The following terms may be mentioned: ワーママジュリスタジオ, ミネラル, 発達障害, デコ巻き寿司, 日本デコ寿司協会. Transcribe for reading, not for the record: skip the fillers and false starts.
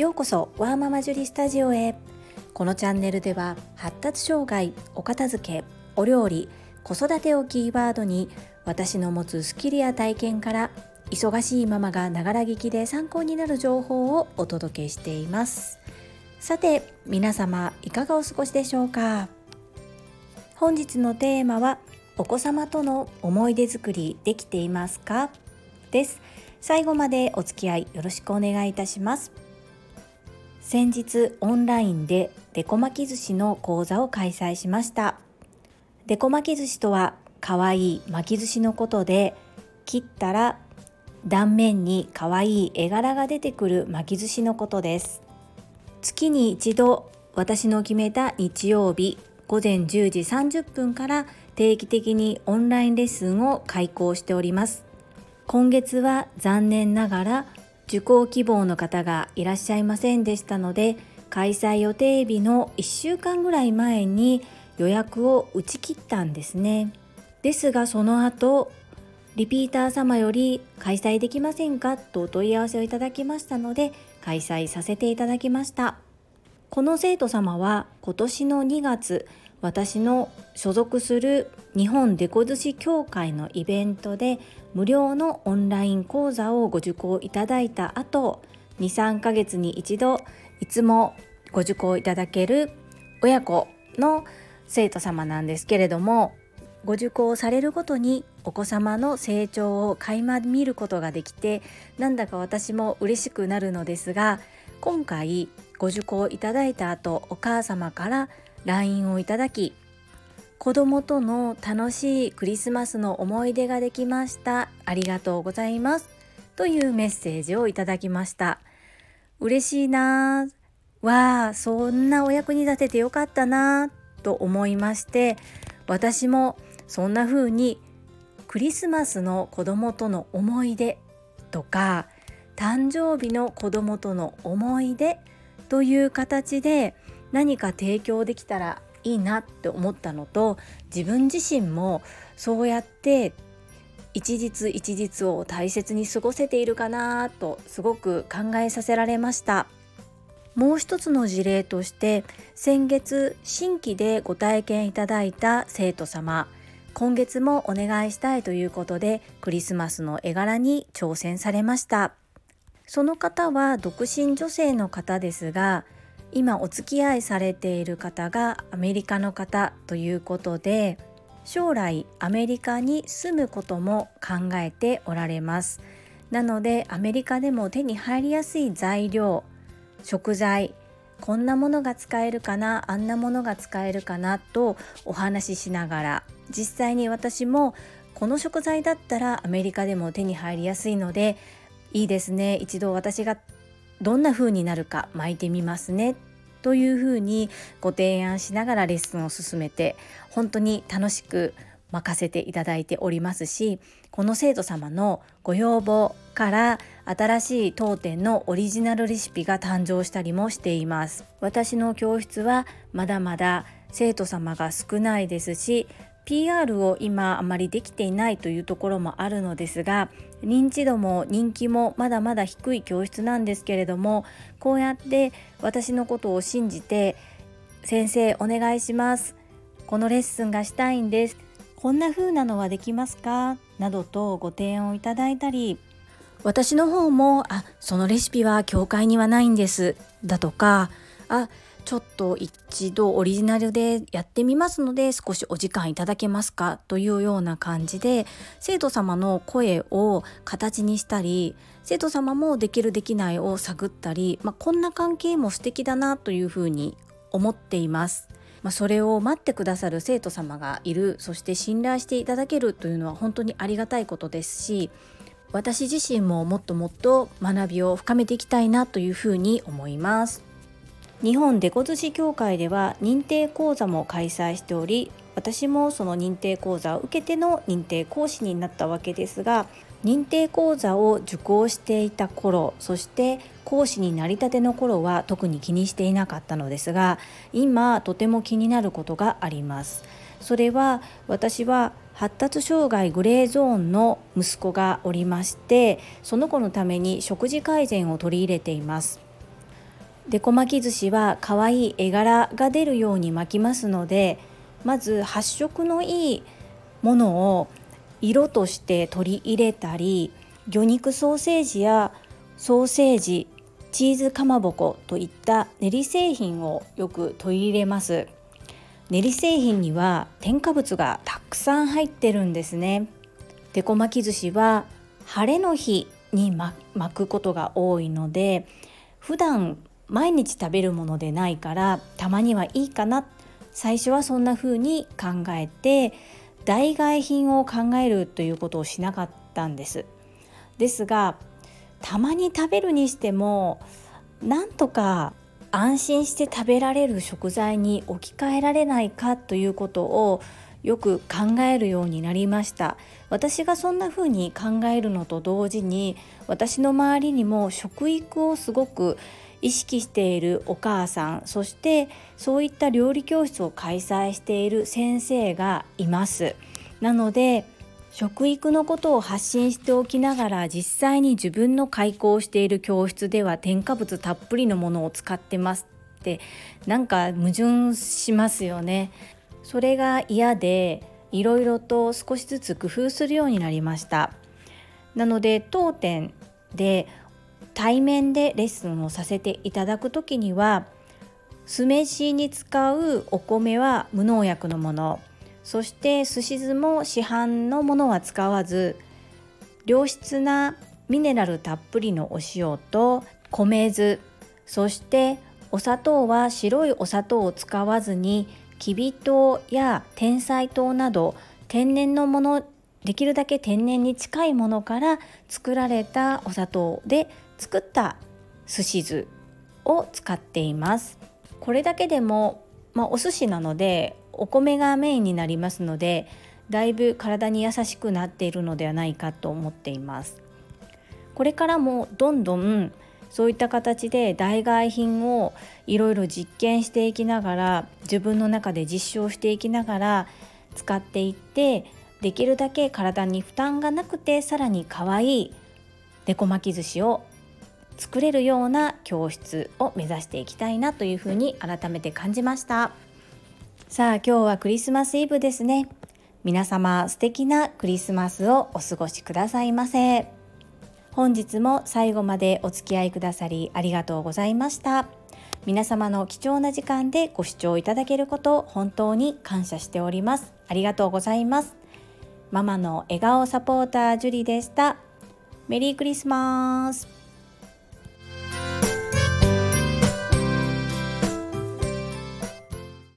ようこそワーママジュリスタジオへ。このチャンネルでは発達障害、お片付け、お料理、子育てをキーワードに私の持つスキルや体験から忙しいママがながら聞きで参考になる情報をお届けしています。さて皆様いかがお過ごしでしょうか。本日のテーマはお子様との思い出作りできていますかです。最後までお付き合いよろしくお願いいたします。先日オンラインでデコ巻き寿司の講座を開催しました。デコ巻き寿司とは可愛い巻き寿司のことで、切ったら断面に可愛い絵柄が出てくる巻き寿司のことです。月に一度私の決めた日曜日午前10時30分から定期的にオンラインレッスンを開講しております。今月は残念ながら受講希望の方がいらっしゃいませんでしたので、開催予定日の1週間ぐらい前に予約を打ち切ったんですね。ですがその後リピーター様より開催できませんかとお問い合わせをいただきましたので、開催させていただきました。この生徒様は今年の2月私の所属する日本デコ寿司協会のイベントで無料のオンライン講座をご受講いただいた後、 2,3 ヶ月に一度いつもご受講いただける親子の生徒様なんですけれども、ご受講されるごとにお子様の成長を垣間見ることができて、なんだか私も嬉しくなるのですが、今回ご受講いただいた後お母様からLINE をいただき、子供との楽しいクリスマスの思い出ができました、ありがとうございますというメッセージをいただきました。嬉しいなぁ、わぁ、そんなお役に立ててよかったなぁと思いまして、私もそんな風にクリスマスの子供との思い出とか誕生日の子供との思い出という形で何か提供できたらいいなって思ったのと、自分自身もそうやって一日一日を大切に過ごせているかなとすごく考えさせられました。もう一つの事例として、先月新規でご体験いただいた生徒様、今月もお願いしたいということでクリスマスの絵柄に挑戦されました。その方は独身女性の方ですが、今お付き合いされている方がアメリカの方ということで、将来アメリカに住むことも考えておられます。なのでアメリカでも手に入りやすい材料、食材、こんなものが使えるかな、あんなものが使えるかなとお話ししながら、実際に私もこの食材だったらアメリカでも手に入りやすいのでいいですね、一度私がどんな風になるか巻いてみますねという風にご提案しながらレッスンを進めて、本当に楽しく任せていただいておりますし、この生徒様のご要望から新しい当店のオリジナルレシピが誕生したりもしています。私の教室はまだまだ生徒様が少ないですし、 PR を今あまりできていないというところもあるのですが、認知度も人気もまだまだ低い教室なんですけれども、こうやって私のことを信じて、先生お願いします、このレッスンがしたいんです、こんな風なのはできますかなどとご提案をいただいたり、私の方もそのレシピは教会にはないんですだとか、ちょっと一度オリジナルでやってみますので少しお時間いただけますかというような感じで、生徒様の声を形にしたり、生徒様もできるできないを探ったり、こんな関係も素敵だなというふうに思っています。それを待ってくださる生徒様がいる、そして信頼していただけるというのは本当にありがたいことですし、私自身ももっともっと学びを深めていきたいなというふうに思います。日本デコ寿司協会では認定講座も開催しており、私もその認定講座を受けての認定講師になったわけですが、認定講座を受講していた頃、そして講師になりたての頃は特に気にしていなかったのですが、今とても気になることがあります。それは私は発達障害グレーゾーンの息子がおりまして、その子のために食事改善を取り入れています。でこ巻き寿司は可愛い絵柄が出るように巻きますので、まず発色のいいものを色として取り入れたり、魚肉ソーセージやソーセージ、チーズかまぼこといった練り製品をよく取り入れます。練り製品には添加物がたくさん入ってるんですね。でこ巻き寿司は晴れの日に巻くことが多いので、普段毎日食べるものでないからたまにはいいかな、最初はそんな風に考えて代替品を考えるということをしなかったんです。ですがたまに食べるにしても、なんとか安心して食べられる食材に置き換えられないかということをよく考えるようになりました。私がそんな風に考えるのと同時に、私の周りにも食育をすごく意識しているお母さん、そしてそういった料理教室を開催している先生がいます。なので食育のことを発信しておきながら、実際に自分の開講している教室では添加物たっぷりのものを使ってますって、なんか矛盾しますよね。それが嫌で、いろいろと少しずつ工夫するようになりました。なので当店で対面でレッスンをさせていただくときには、酢飯に使うお米は無農薬のもの、そしてすし酢も市販のものは使わず、良質なミネラルたっぷりのお塩と米酢、そしてお砂糖は白いお砂糖を使わずに、きび糖や天才糖など天然のもの、できるだけ天然に近いものから作られたお砂糖で作ったすし酢を使っています。これだけでも、お寿司なのでお米がメインになりますので、だいぶ体に優しくなっているのではないかと思っています。これからもどんどんそういった形で代替品をいろいろ実験していきながら、自分の中で実証していきながら使っていって、できるだけ体に負担がなくて、さらに可愛いでこ巻き寿司を作れるような教室を目指していきたいなというふうに改めて感じました。さあ今日はクリスマスイブですね。皆様素敵なクリスマスをお過ごしくださいませ。本日も最後までお付き合いくださりありがとうございました。皆様の貴重な時間でご視聴いただけることを本当に感謝しております。ありがとうございます。ママの笑顔サポータージュリでした。メリークリスマス。